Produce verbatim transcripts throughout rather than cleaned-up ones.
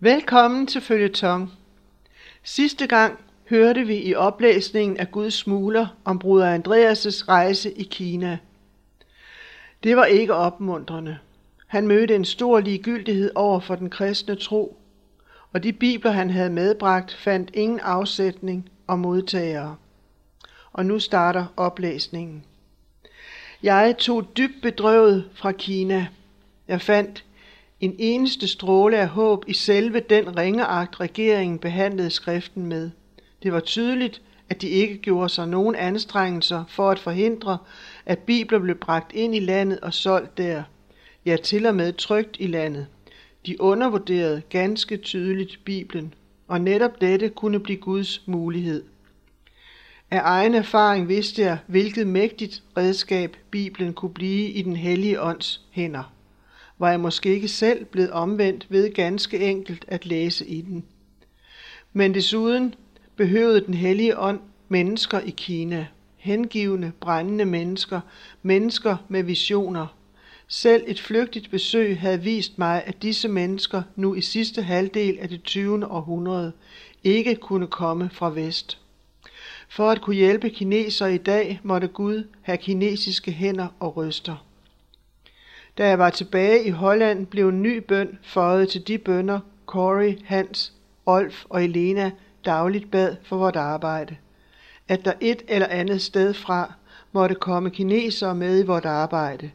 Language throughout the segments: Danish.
Velkommen til Føljetong. Sidste gang hørte vi i oplæsningen af Guds smugler om bruder Andreas' rejse i Kina. Det var ikke opmuntrende. Han mødte en stor ligegyldighed over for den kristne tro, og de bibler, han havde medbragt, fandt ingen afsætning og modtagere. Og nu starter oplæsningen. Jeg tog dybt bedrøvet fra Kina. Jeg fandt en eneste stråle af håb i selve den ringeagt, regeringen behandlede skriften med. Det var tydeligt, at de ikke gjorde sig nogen anstrengelser for at forhindre, at bibler blev bragt ind i landet og solgt der. Ja, til og med trykt i landet. De undervurderede ganske tydeligt Bibelen, og netop dette kunne blive Guds mulighed. Af egen erfaring vidste jeg, hvilket mægtigt redskab Bibelen kunne blive i den hellige ånds hænder. Var jeg måske ikke selv blevet omvendt ved ganske enkelt at læse i den. Men desuden behøvede den hellige ånd mennesker i Kina, hengivende, brændende mennesker, mennesker med visioner. Selv et flygtigt besøg havde vist mig, at disse mennesker nu i sidste halvdel af det tyvende århundrede ikke kunne komme fra vest. For at kunne hjælpe kinesere i dag, måtte Gud have kinesiske hænder og ryster. Da jeg var tilbage i Holland, blev en ny bøn føjet til de bønner, Corey, Hans, Rolf og Elena dagligt bad for vort arbejde. At der et eller andet sted fra måtte komme kinesere med i vort arbejde.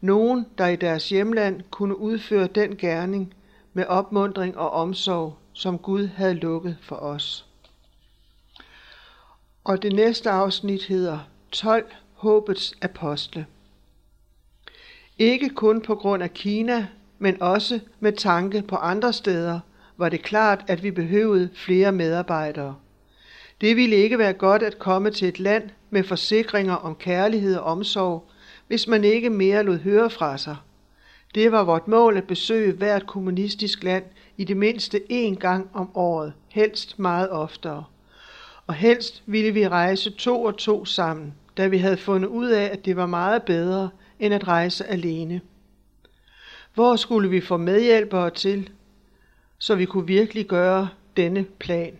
Nogen, der i deres hjemland kunne udføre den gerning med opmuntring og omsorg, som Gud havde lukket for os. Og det næste afsnit hedder tolv Håbets Apostle. Ikke kun på grund af Kina, men også med tanke på andre steder, var det klart, at vi behøvede flere medarbejdere. Det ville ikke være godt at komme til et land med forsikringer om kærlighed og omsorg, hvis man ikke mere lod høre fra sig. Det var vort mål at besøge hvert kommunistisk land i det mindste én gang om året, helst meget oftere. Og helst ville vi rejse to og to sammen, da vi havde fundet ud af, at det var meget bedre end at rejse alene. Hvor skulle vi få medhjælpere til, så vi kunne virkelig gøre denne plan?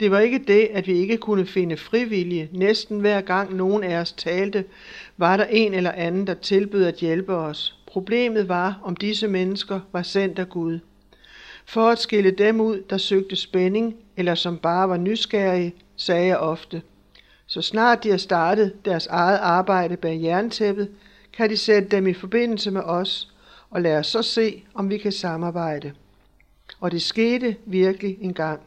Det var ikke det, at vi ikke kunne finde frivillige. Næsten hver gang nogen af os talte, var der en eller anden, der tilbød at hjælpe os. Problemet var, om disse mennesker var sendt af Gud. For at skille dem ud, der søgte spænding, eller som bare var nysgerrige, sagde jeg ofte. Så snart de har startet deres eget arbejde bag jerntæppet, kan de sætte dem i forbindelse med os, og lad os så se, om vi kan samarbejde. Og det skete virkelig engang.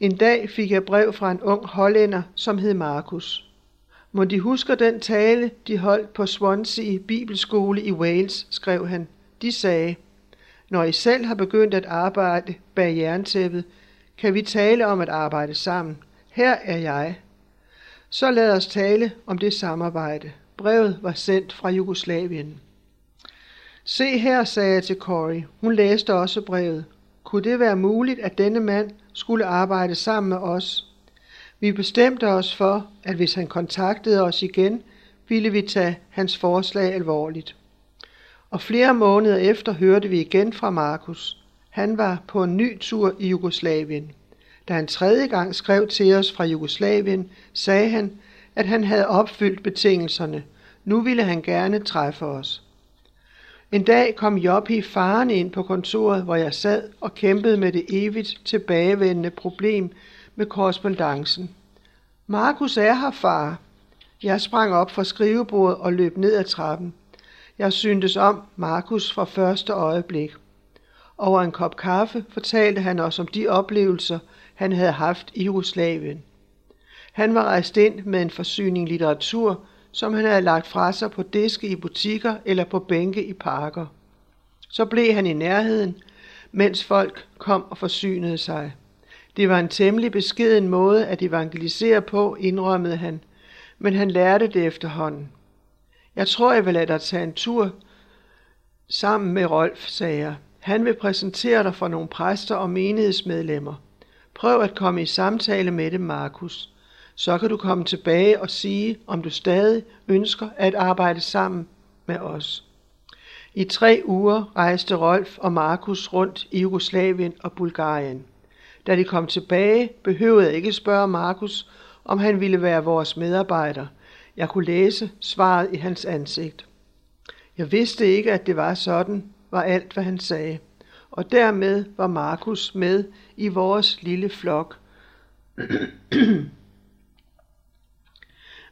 En dag fik jeg brev fra en ung hollænder, som hed Markus. Må de huske den tale, de holdt på Swansea Bibelskole i Wales, skrev han. De sagde, når I selv har begyndt at arbejde bag jerntæppet, kan vi tale om at arbejde sammen. Her er jeg. Så lad os tale om det samarbejde. Brevet var sendt fra Jugoslavien. Se her, sagde jeg til Corey. Hun læste også brevet. Kunne det være muligt, at denne mand skulle arbejde sammen med os? Vi bestemte os for, at hvis han kontaktede os igen, ville vi tage hans forslag alvorligt. Og flere måneder efter hørte vi igen fra Markus. Han var på en ny tur i Jugoslavien. Da han tredje gang skrev til os fra Jugoslavien, sagde han, at han havde opfyldt betingelserne. Nu ville han gerne træffe os. En dag kom Jobb i faren ind på kontoret, hvor jeg sad og kæmpede med det evigt tilbagevendende problem med korrespondancen. Markus er her, far. Jeg sprang op fra skrivebordet og løb ned ad trappen. Jeg syntes om Markus fra første øjeblik. Over en kop kaffe fortalte han os om de oplevelser, han havde haft i Jugoslavien. Han var rejst ind med en forsyning litteratur, som han havde lagt fra sig på diske i butikker eller på bænke i parker. Så blev han i nærheden, mens folk kom og forsynede sig. Det var en temmelig beskeden måde at evangelisere på, indrømmede han, men han lærte det efterhånden. Jeg tror, jeg vil lade dig tage en tur sammen med Rolf, sagde jeg. Han vil præsentere dig for nogle præster og menighedsmedlemmer. Prøv at komme i samtale med dem, Markus. Så kan du komme tilbage og sige, om du stadig ønsker at arbejde sammen med os. I tre uger rejste Rolf og Markus rundt i Jugoslavien og Bulgarien. Da de kom tilbage, behøvede jeg ikke spørge Markus, om han ville være vores medarbejder. Jeg kunne læse svaret i hans ansigt. Jeg vidste ikke, at det var sådan, var alt, hvad han sagde. Og dermed var Markus med i vores lille flok.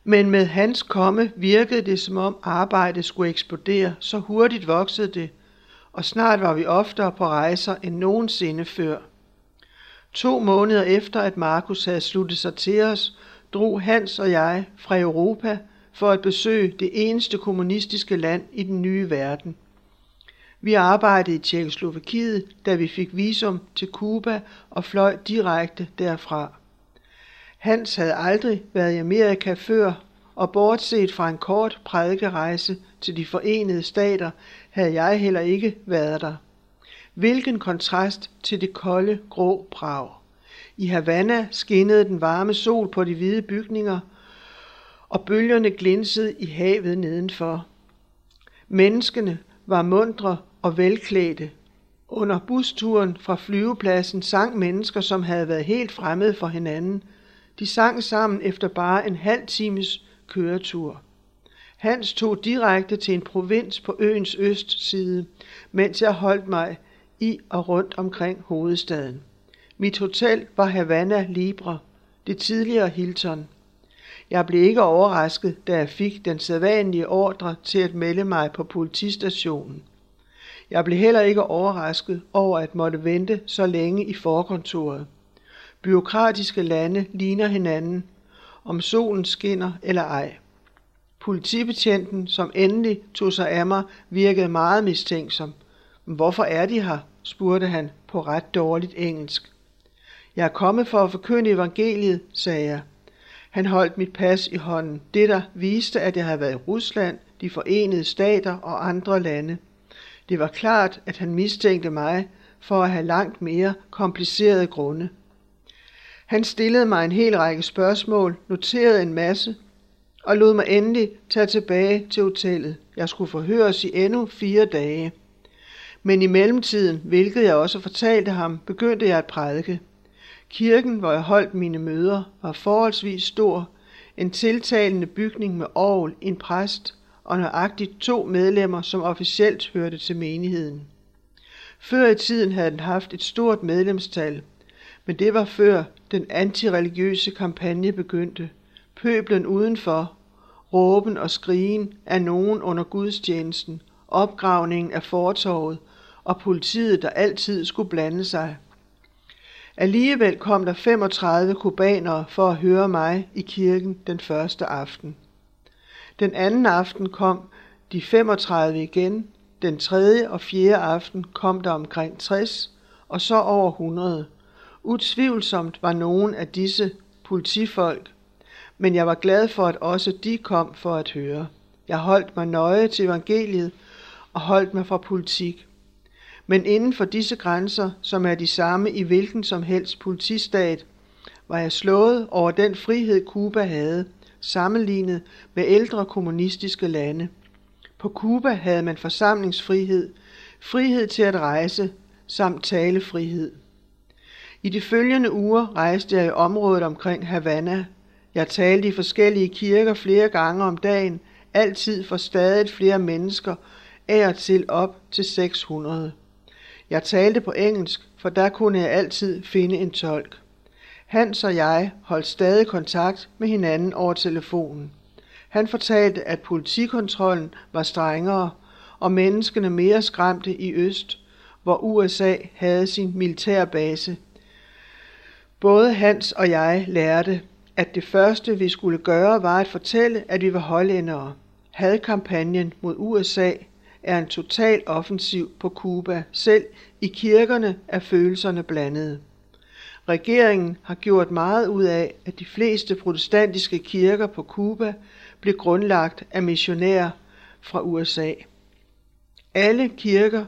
Men med hans komme virkede det, som om arbejdet skulle eksplodere. Så hurtigt voksede det, og snart var vi oftere på rejser end nogensinde før. To måneder efter, at Markus havde sluttet sig til os, drog Hans og jeg fra Europa for at besøge det eneste kommunistiske land i den nye verden. Vi arbejdede i Tjekkoslovakiet, da vi fik visum til Kuba og fløj direkte derfra. Hans havde aldrig været i Amerika før, og bortset fra en kort prædikerejse til de forenede stater, havde jeg heller ikke været der. Hvilken kontrast til det kolde, grå Prag. I Havana skinnede den varme sol på de hvide bygninger, og bølgerne glinsede i havet nedenfor. Menneskene var mundre og velklædte. Under busturen fra flyvepladsen sang mennesker, som havde været helt fremmede for hinanden. De sang sammen efter bare en halv times køretur. Hans tog direkte til en provins på øens østside, mens jeg holdt mig i og rundt omkring hovedstaden. Mit hotel var Havana Libre, det tidligere Hilton. Jeg blev ikke overrasket, da jeg fik den sædvanlige ordre til at melde mig på politistationen. Jeg blev heller ikke overrasket over at måtte vente så længe i forkontoret. Bureaukratiske lande ligner hinanden, om solen skinner eller ej. Politibetjenten, som endelig tog sig af mig, virkede meget mistænksom. Hvorfor er de her? Spurgte han på ret dårligt engelsk. Jeg er kommet for at forkynde evangeliet, sagde jeg. Han holdt mit pas i hånden. Det der viste, at jeg havde været i Rusland, de forenede stater og andre lande. Det var klart, at han mistænkte mig for at have langt mere komplicerede grunde. Han stillede mig en hel række spørgsmål, noterede en masse og lod mig endelig tage tilbage til hotellet. Jeg skulle forhøres i endnu fire dage. Men i mellemtiden, hvilket jeg også fortalte ham, begyndte jeg at prædike. Kirken, hvor jeg holdt mine møder, var forholdsvis stor, en tiltalende bygning med orgel, en præst og nøjagtigt to medlemmer, som officielt hørte til menigheden. Før i tiden havde den haft et stort medlemstal, men det var før den antireligiøse kampagne begyndte. Pøblen udenfor, råben og skrigen af nogen under gudstjenesten, opgravningen af fortorvet og politiet, der altid skulle blande sig. Alligevel kom der femogtredive kubanere for at høre mig i kirken den første aften. Den anden aften kom de femogtredive igen, den tredje og fjerde aften kom der omkring tres, og så over hundrede. Utvivlsomt var nogen af disse politifolk, men jeg var glad for, at også de kom for at høre. Jeg holdt mig nøje til evangeliet og holdt mig fra politik. Men inden for disse grænser, som er de samme i hvilken som helst politistat, var jeg slået over den frihed, Kuba havde, sammenlignet med ældre kommunistiske lande. På Kuba havde man forsamlingsfrihed, frihed til at rejse samt talefrihed. I de følgende uger rejste jeg i området omkring Havana. Jeg talte i forskellige kirker flere gange om dagen, altid for stadig flere mennesker, af og til op til seks hundrede. Jeg talte på engelsk, for der kunne jeg altid finde en tolk. Hans og jeg holdt stadig kontakt med hinanden over telefonen. Han fortalte, at politikontrollen var strengere, og menneskene mere skræmte i øst, hvor U S A havde sin militærbase. Både Hans og jeg lærte, at det første, vi skulle gøre, var at fortælle, at vi var hollændere. Hadkampagnen mod U S A er en total offensiv på Kuba. Selv i kirkerne er følelserne blandede. Regeringen har gjort meget ud af, at de fleste protestantiske kirker på Kuba blev grundlagt af missionærer fra U S A. Alle kirker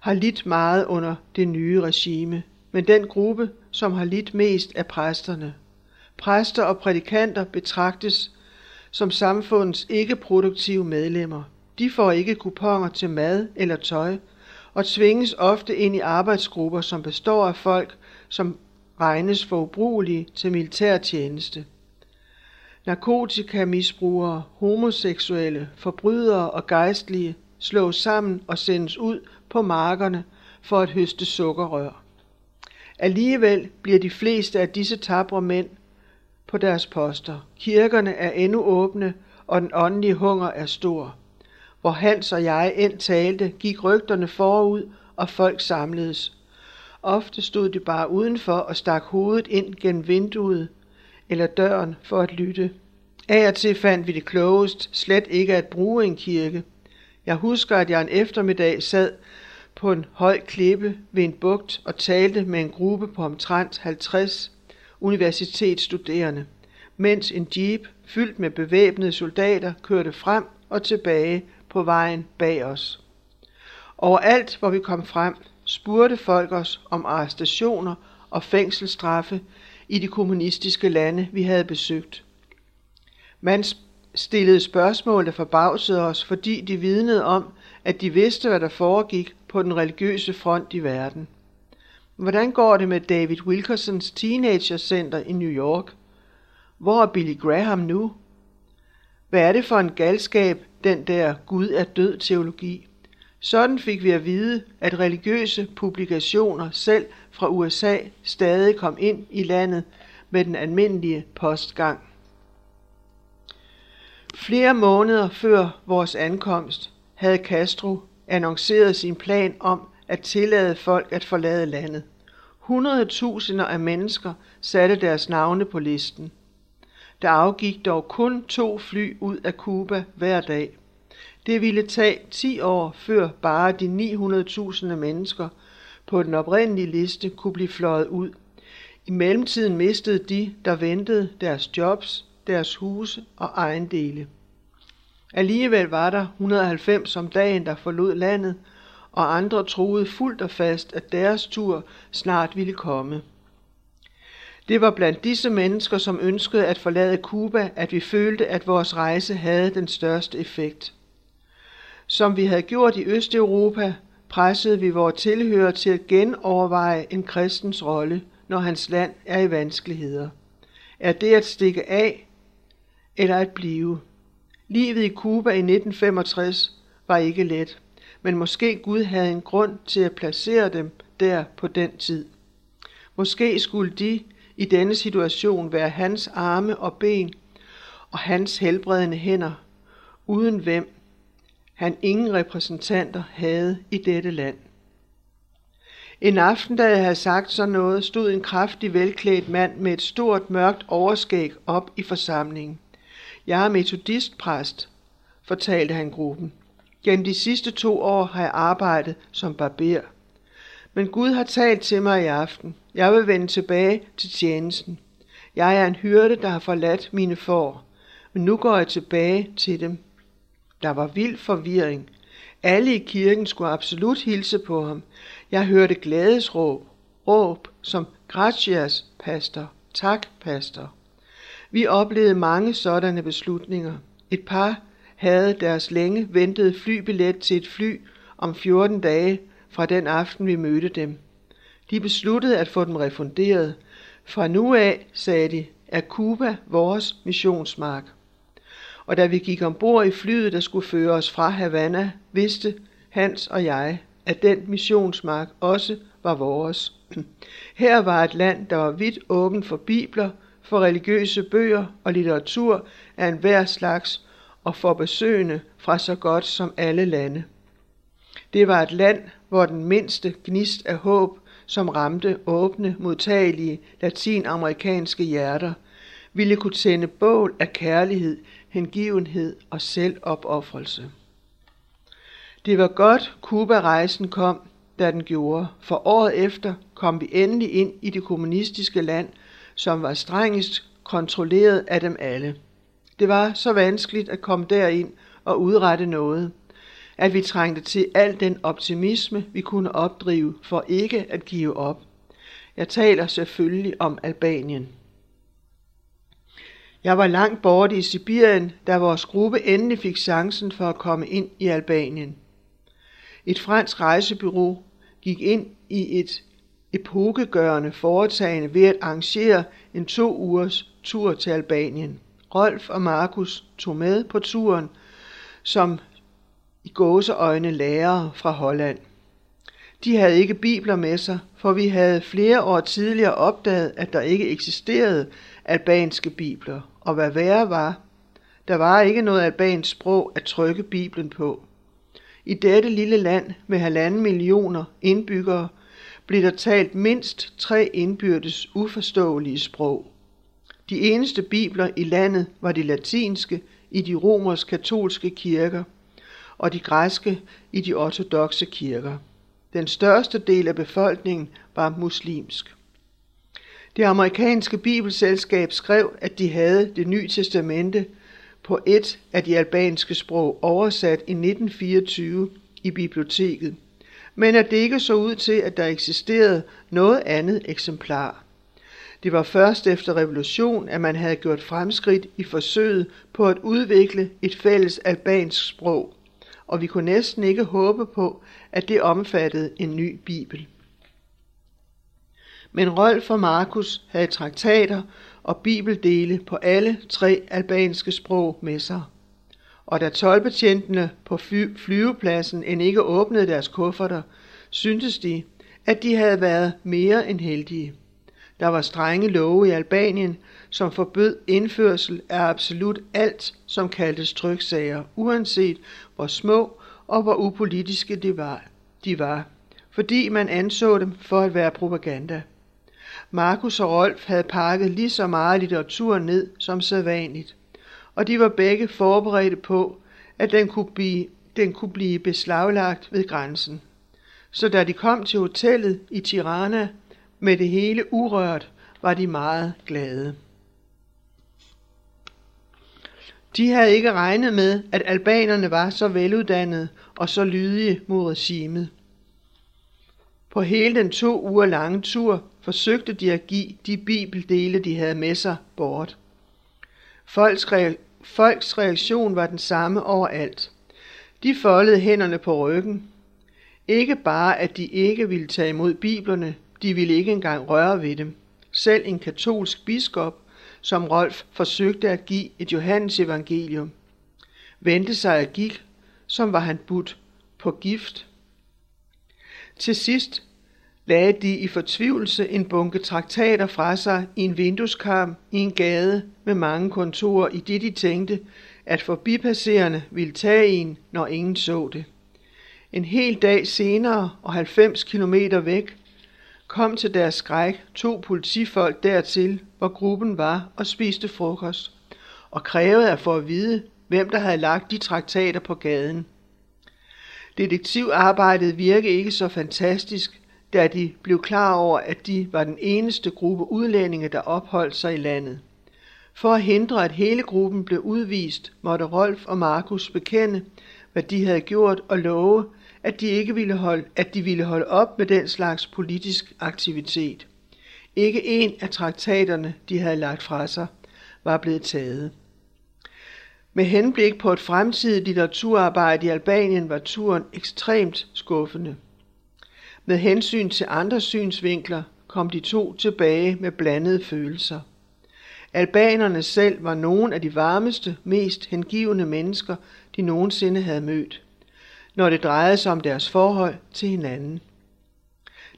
har lidt meget under det nye regime, men den gruppe, som har lidt mest, er præsterne. Præster og prædikanter betragtes som samfundets ikke-produktive medlemmer. De får ikke kuponer til mad eller tøj, og tvinges ofte ind i arbejdsgrupper, som består af folk, som regnes for ubrugelige til militærtjeneste. Narkotikamisbrugere, homoseksuelle, forbrydere og gejstlige slås sammen og sendes ud på markerne for at høste sukkerrør. Alligevel bliver de fleste af disse tapre mænd på deres poster. Kirkerne er endnu åbne, og den åndelige hunger er stor. Hvor Hans og jeg end talte, gik rygterne forud, og folk samledes. Ofte stod de bare udenfor og stak hovedet ind gennem vinduet eller døren for at lytte. Af og til fandt vi det klogest slet ikke at bruge en kirke. Jeg husker, at jeg en eftermiddag sad på en høj klippe ved en bugt og talte med en gruppe på omtrent halvtreds universitetsstuderende, mens en jeep fyldt med bevæbnede soldater kørte frem og tilbage på vejen bag os. Overalt, hvor vi kom frem, spurgte folk os om arrestationer og fængselsstraffe i de kommunistiske lande, vi havde besøgt. Man stillede spørgsmål, der forbavsede os, fordi de vidnede om, at de vidste, hvad der foregik på den religiøse front i verden. Hvordan går det med David Wilkersons teenagercenter i New York? Hvor er Billy Graham nu? Hvad er det for en galskab, den der Gud er død teologi? Sådan fik vi at vide, at religiøse publikationer selv fra U S A stadig kom ind i landet med den almindelige postgang. Flere måneder før vores ankomst havde Castro annonceret sin plan om at tillade folk at forlade landet. Hundredetusinder af mennesker satte deres navne på listen. Der afgik dog kun to fly ud af Kuba hver dag. Det ville tage ti år, før bare de ni hundrede tusind mennesker på den oprindelige liste kunne blive fløjet ud. I mellemtiden mistede de, der ventede, deres jobs, deres huse og ejendele. Alligevel var der et hundrede og halvfems om dagen, der forlod landet, og andre troede fuldt og fast, at deres tur snart ville komme. Det var blandt disse mennesker, som ønskede at forlade Kuba, at vi følte, at vores rejse havde den største effekt. Som vi havde gjort i Østeuropa, pressede vi vores tilhører til at genoverveje en kristens rolle, når hans land er i vanskeligheder. Er det at stikke af eller at blive? Livet i Kuba i nitten femogtres var ikke let, men måske Gud havde en grund til at placere dem der på den tid. Måske skulle de i denne situation være hans arme og ben og hans helbredende hænder, uden hvem han ingen repræsentanter havde i dette land. En aften, da jeg havde sagt sådan noget, stod en kraftig velklædt mand med et stort mørkt overskæg op i forsamlingen. Jeg er metodistpræst, fortalte han gruppen. Gennem de sidste to år har jeg arbejdet som barber. Men Gud har talt til mig i aften. Jeg vil vende tilbage til tjenesten. Jeg er en hyrde, der har forladt mine får, men nu går jeg tilbage til dem. Der var vild forvirring. Alle i kirken skulle absolut hilse på ham. Jeg hørte glædesråb, råb som "Gracias, pastor", "Tak, pastor". Vi oplevede mange sådanne beslutninger. Et par havde deres længe ventede flybillet til et fly om fjorten dage fra den aften, vi mødte dem. De besluttede at få dem refunderet. Fra nu af, sagde de, er Kuba vores missionsmark. Og da vi gik ombord i flyet, der skulle føre os fra Havana, vidste Hans og jeg, at den missionsmark også var vores. Her var et land, der var vidt åbent for bibler, for religiøse bøger og litteratur af enhver slags, og for besøgende fra så godt som alle lande. Det var et land, hvor den mindste gnist af håb, som ramte åbne, modtagelige latinamerikanske hjerter, ville kunne tænde bål af kærlighed, hengivenhed og selvopoffrelse. Det var godt, Kuba-rejsen kom, da den gjorde, for året efter kom vi endelig ind i det kommunistiske land, som var strengest kontrolleret af dem alle. Det var så vanskeligt at komme derind og udrette noget, at vi trængte til al den optimisme, vi kunne opdrive for ikke at give op. Jeg taler selvfølgelig om Albanien. Jeg var langt borte i Sibirien, da vores gruppe endelig fik chancen for at komme ind i Albanien. Et fransk rejsebureau gik ind i et epokegørende foretagende ved at arrangere en to ugers tur til Albanien. Rolf og Markus tog med på turen som i gåseøjne lærere fra Holland. De havde ikke bibler med sig, for vi havde flere år tidligere opdaget, at der ikke eksisterede albanske bibler, og hvad værre var, der var ikke noget albansk sprog at trykke biblen på. I dette lille land med halvanden millioner indbyggere blev der talt mindst tre indbyrdes uforståelige sprog. De eneste bibler i landet var de latinske i de romersk-katolske kirker og de græske i de ortodokse kirker. Den største del af befolkningen var muslimsk. Det amerikanske bibelselskab skrev, at de havde Det Nye Testamente på et af de albanske sprog oversat i nitten fireogtyve i biblioteket, men at det ikke så ud til, at der eksisterede noget andet eksemplar. Det var først efter revolutionen, at man havde gjort fremskridt i forsøget på at udvikle et fælles albansk sprog, og vi kunne næsten ikke håbe på, at det omfattede en ny bibel. Men Rolf og Markus havde traktater og bibeldele på alle tre albanske sprog med sig. Og da toldbetjentene på fly- flyvepladsen end ikke åbnede deres kufferter, syntes de, at de havde været mere end heldige. Der var strenge love i Albanien, som forbød indførsel af absolut alt, som kaldtes tryksager, uanset hvor små og hvor upolitiske de var, de var, fordi man anså dem for at være propaganda. Markus og Rolf havde pakket lige så meget litteratur ned som sædvanligt, og de var begge forberedte på, at den kunne blive, den kunne blive beslaglagt ved grænsen. Så da de kom til hotellet i Tirana med det hele urørt, var de meget glade. De havde ikke regnet med, at albanerne var så veluddannede og så lydige mod regimet. På hele den to uger lange tur forsøgte de at give de bibeldele, de havde med sig, bort. Folks, re- folks reaktion var den samme overalt. De foldede hænderne på ryggen. Ikke bare, at de ikke ville tage imod biblerne, de ville ikke engang røre ved dem. Selv en katolsk biskop, som Rolf forsøgte at give et Johannesevangelium, vendte sig og gik, som var han budt på gift. Til sidst lagde de i fortvivlelse en bunke traktater fra sig i en vindueskarm i en gade med mange kontorer i det, de tænkte, at forbipasserende ville tage en, når ingen så det. En hel dag senere og halvfems kilometer væk kom til deres skræk to politifolk dertil, hvor gruppen var og spiste frokost, og krævede at få at vide, hvem der havde lagt de traktater på gaden. Detektivarbejdet virkede ikke så fantastisk, da de blev klar over, at de var den eneste gruppe udlændinge, der opholdt sig i landet. For at hindre, at hele gruppen blev udvist, måtte Rolf og Markus bekende, hvad de havde gjort, og love, at de ikke ville holde, at de ville holde op med den slags politisk aktivitet. Ikke en af traktaterne, de havde lagt fra sig, var blevet taget. Med henblik på et fremtidigt litteraturarbejde i Albanien var turen ekstremt skuffende. Med hensyn til andre synsvinkler kom de to tilbage med blandede følelser. Albanerne selv var nogle af de varmeste, mest hengivne mennesker, de nogensinde havde mødt, når det drejede sig om deres forhold til hinanden.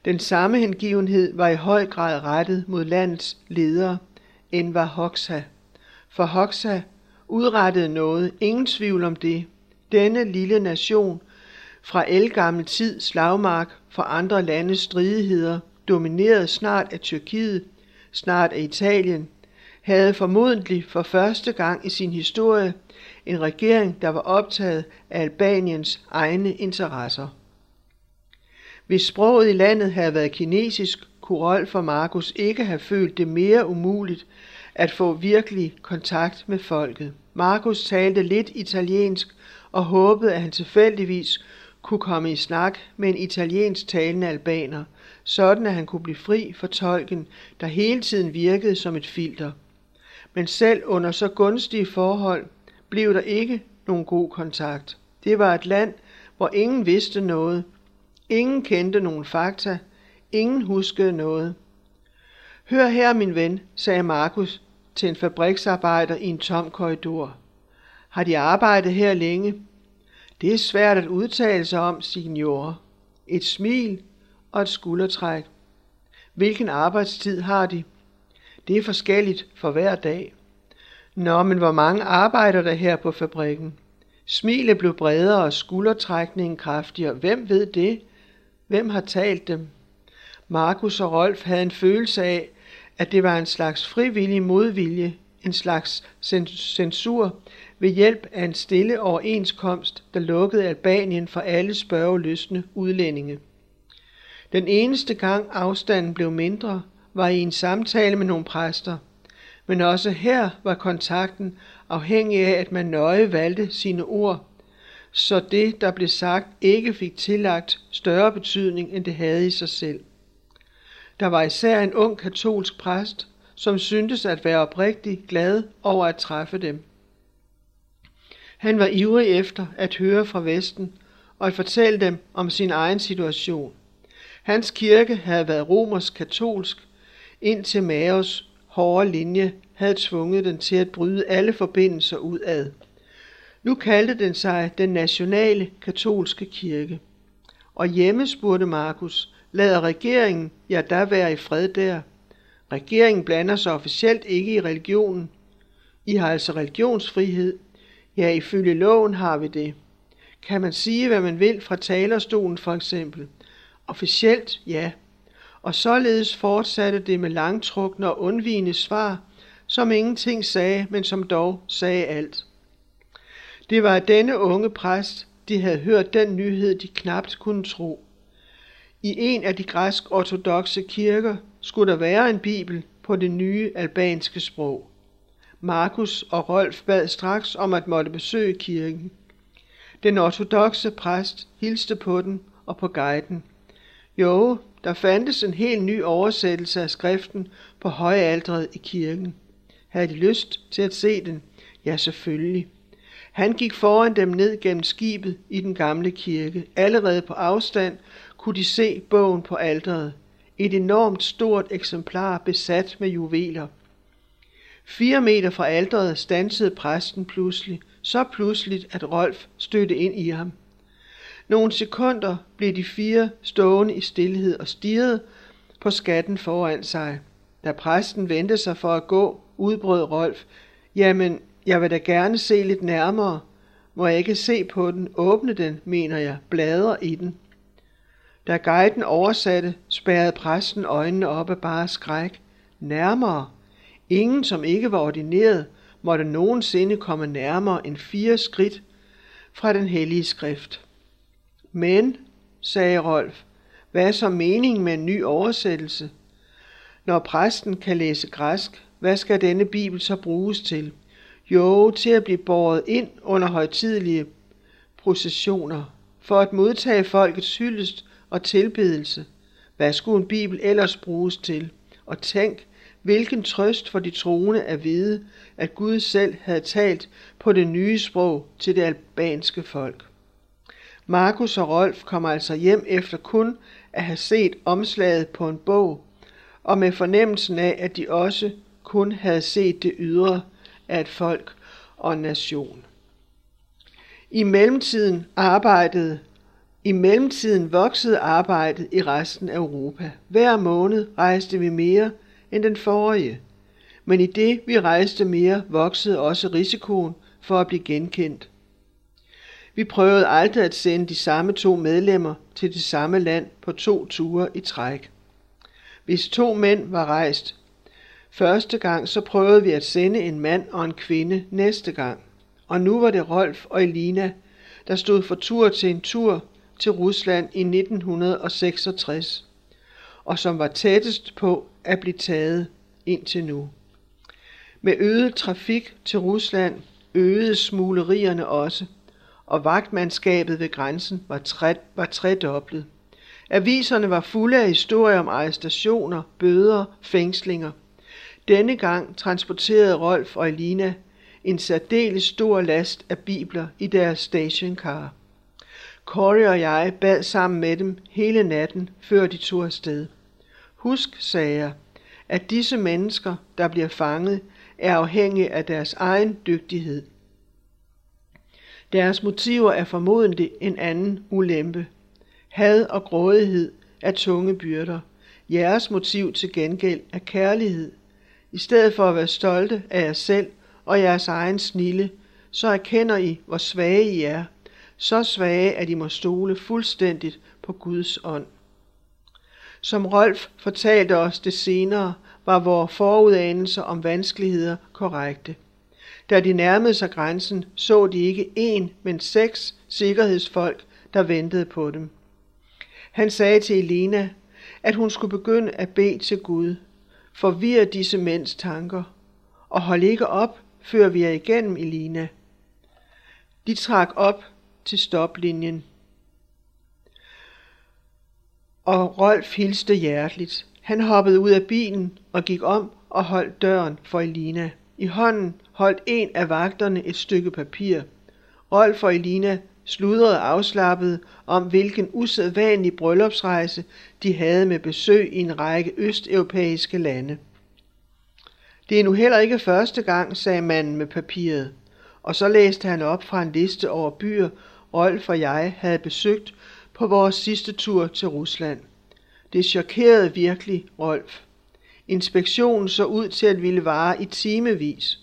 Den samme hengivenhed var i høj grad rettet mod landets ledere, Enver Hoxha. For Hoxha udrettede noget, ingen tvivl om det. Denne lille nation, fra ældgammel tid slagmark for andre landes stridigheder, domineret snart af Tyrkiet, snart af Italien, havde formodentlig for første gang i sin historie en regering, der var optaget af Albaniens egne interesser. Hvis sproget i landet havde været kinesisk, kunne Rolf og Markus ikke have følt det mere umuligt at få virkelig kontakt med folket. Markus talte lidt italiensk og håbede, at han tilfældigvis kunne komme i snak med en italiensk talende albaner, sådan at han kunne blive fri for tolken, der hele tiden virkede som et filter. men selv under så gunstige forhold blev der ikke nogen god kontakt. Det var et land, hvor ingen vidste noget, ingen kendte nogen fakta, ingen huskede noget. Hør her, min ven, sagde Markus til en fabriksarbejder i en tom korridor. Har de arbejdet her længe? Det er svært at udtale sig om, signore. Et smil og et skuldertræk. Hvilken arbejdstid har de? Det er forskelligt for hver dag. Nå, men hvor mange arbejder der her på fabrikken? Smilet blev bredere og skuldertrækningen kraftigere. Hvem ved det? Hvem har talt dem? Markus og Rolf havde en følelse af, at det var en slags frivillig modvilje, en slags censur ved hjælp af en stille overenskomst, der lukkede Albanien for alle spørgelystne udlændinge. Den eneste gang afstanden blev mindre, var i en samtale med nogle præster, men også her var kontakten afhængig af, at man nøje valgte sine ord, så det, der blev sagt, ikke fik tillagt større betydning, end det havde i sig selv. Der var især en ung katolsk præst, som syntes at være oprigtig glad over at træffe dem. Han var ivrig efter at høre fra Vesten og at fortælle dem om sin egen situation. Hans kirke havde været romersk-katolsk, indtil Maos hårde linje havde tvunget den til at bryde alle forbindelser udad. Nu kaldte den sig den nationale katolske kirke. Og hjemme, spurgte Markus, lader regeringen jer ja, da være i fred der? Regeringen blander sig officielt ikke i religionen. I har altså religionsfrihed. Ja, ifølge loven har vi det. Kan man sige, hvad man vil fra talerstolen for eksempel? Officielt, ja. Og således fortsatte det med langtrukne og undvigende svar, som ingenting sagde, men som dog sagde alt. Det var denne unge præst, de havde hørt den nyhed, de knapt kunne tro. I en af de græsk-ortodokse kirker skulle der være en bibel på det nye albanske sprog. Markus og Rolf bad straks om at måtte besøge kirken. Den ortodokse præst hilste på den og på guiden. Jo, der fandtes en helt ny oversættelse af skriften på højalteret i kirken. Havde de lyst til at se den? Ja, selvfølgelig. Han gik foran dem ned gennem skibet i den gamle kirke. Allerede på afstand kunne de se bogen på alteret. Et enormt stort eksemplar besat med juveler. Fire meter fra alteret standsede præsten pludselig, så pludseligt at Rolf stødte ind i ham. Nogle sekunder blev de fire stående i stillhed og stirrede på skatten foran sig. Da præsten vendte sig for at gå, udbrød Rolf. Jamen, jeg vil da gerne se lidt nærmere. Må jeg ikke se på den? Åbne den, mener jeg. Bladre i den. Da guiden oversatte, spærrede præsten øjnene op af bare skræk. Nærmere. Ingen, som ikke var ordineret, måtte nogensinde komme nærmere end fire skridt fra den hellige skrift. Men, sagde Rolf, hvad er så meningen med en ny oversættelse? Når præsten kan læse græsk, hvad skal denne bibel så bruges til? Jo, til at blive båret ind under højtidelige processioner, for at modtage folkets hyldest og tilbedelse. Hvad skulle en bibel ellers bruges til? Og tænk, hvilken trøst for de troende at vide, at Gud selv havde talt på det nye sprog til det albanske folk. Markus og Rolf kom altså hjem efter kun at have set omslaget på en bog, og med fornemmelsen af, at de også kun havde set det ydre af et folk og en nation. I mellemtiden arbejdede, i mellemtiden voksede arbejdet i resten af Europa. Hver måned rejste vi mere end den forrige, men i det vi rejste mere, voksede også risikoen for at blive genkendt. Vi prøvede aldrig at sende de samme to medlemmer til det samme land på to ture i træk. Hvis to mænd var rejst første gang, så prøvede vi at sende en mand og en kvinde næste gang. Og nu var det Rolf og Elina, der stod for tur til en tur til Rusland i nitten seksogtres, og som var tættest på at blive taget indtil nu. Med øget trafik til Rusland øgede smuglerierne også, og vagtmandskabet ved grænsen var, træt, var tredoblet. Aviserne var fulde af historier om arrestationer, bøder, fængslinger. Denne gang transporterede Rolf og Elina en særdeles stor last af bibler i deres stationcar. Corey og jeg bad sammen med dem hele natten, før de tog afsted. Husk, sagde jeg, at disse mennesker, der bliver fanget, er afhængige af deres egen dygtighed. Deres motiver er formodentlig en anden ulempe. Had og grådighed er tunge byrder. Jeres motiv til gengæld er kærlighed. I stedet for at være stolte af jer selv og jeres egen snilde, så erkender I, hvor svage I er. Så svage, at I må stole fuldstændigt på Guds ånd. Som Rolf fortalte os det senere, var vores forudanelser om vanskeligheder korrekte. Da de nærmede sig grænsen, så de ikke én, men seks sikkerhedsfolk, der ventede på dem. Han sagde til Elena, at hun skulle begynde at bede til Gud, forvirre disse mænds tanker, og hold ikke op, før vi er igennem, Elina. De trak op til stoplinjen, og Rolf hilste hjerteligt. Han hoppede ud af bilen og gik om og holdt døren for Elina. I hånden holdt en af vagterne et stykke papir. Rolf og Elina sludrede afslappet om, hvilken usædvanlig bryllupsrejse de havde med besøg i en række østeuropæiske lande. Det er nu heller ikke første gang, sagde manden med papiret, og så læste han op fra en liste over byer, Rolf og jeg havde besøgt på vores sidste tur til Rusland. Det chokerede virkelig Rolf. Inspektionen så ud til at ville vare i timevis.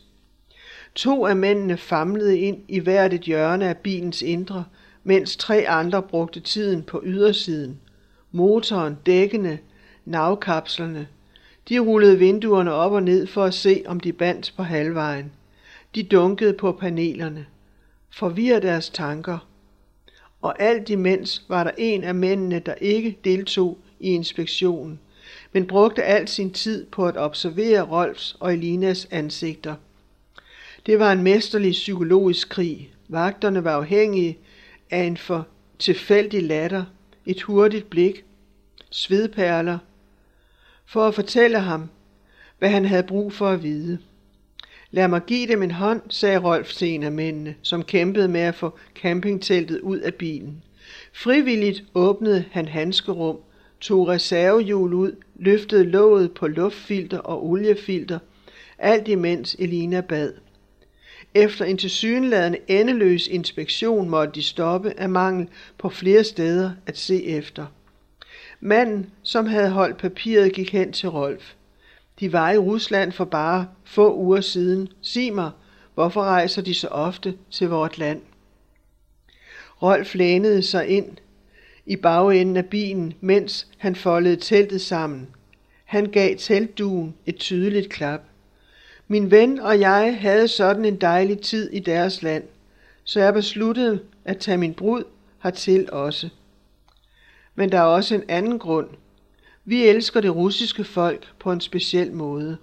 To af mændene famlede ind i hvert et hjørne af bilens indre, mens tre andre brugte tiden på ydersiden. Motoren, dækkene, navkapslerne. De rullede vinduerne op og ned for at se, om de bandt på halvvejen. De dunkede på panelerne. Forvirre deres tanker. Og alt imens var der en af mændene, der ikke deltog i inspektionen, men brugte al sin tid på at observere Rolfs og Elinas ansigter. Det var en mesterlig psykologisk krig. Vagterne var afhængige af en for tilfældig latter, et hurtigt blik, svedperler, for at fortælle ham, hvad han havde brug for at vide. Lad mig give dem en hånd, sagde Rolf til en af mændene, som kæmpede med at få campingteltet ud af bilen. Frivilligt åbnede han handskerum, tog reservehjul ud, løftede låget på luftfilter og oliefilter, alt imens Elina bad. Efter en tilsyneladende endeløs inspektion måtte de stoppe af mangel på flere steder at se efter. Manden, som havde holdt papiret, gik hen til Rolf. De var i Rusland for bare få uger siden. Sig mig, hvorfor rejser de så ofte til vort land? Rolf lænede sig ind i bagenden af bilen, mens han foldede teltet sammen. Han gav teltduen et tydeligt klap. Min ven og jeg havde sådan en dejlig tid i deres land, så jeg besluttede at tage min brud hertil også. Men der er også en anden grund. Vi elsker det russiske folk på en speciel måde.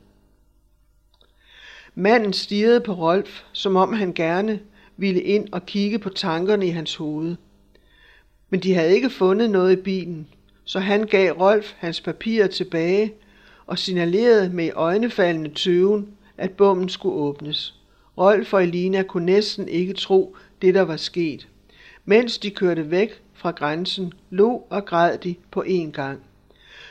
Manden stirrede på Rolf, som om han gerne ville ind og kigge på tankerne i hans hoved. Men de havde ikke fundet noget i bilen, så han gav Rolf hans papirer tilbage og signalerede med øjnefaldende tøven, at bommen skulle åbnes. Rolf og Elina kunne næsten ikke tro det, der var sket. Mens de kørte væk fra grænsen, lå og græd de på én gang.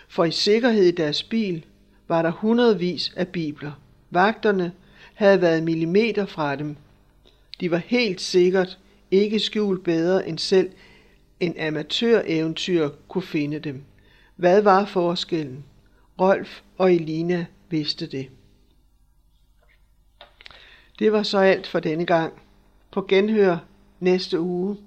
For i sikkerhed i deres bil var der hundredvis af bibler. Vagterne havde været millimeter fra dem. De var helt sikkert ikke skjult bedre end selv en amatøreventyr kunne finde dem. Hvad var forskellen? Rolf og Elina vidste det. Det var så alt for denne gang. På genhør næste uge.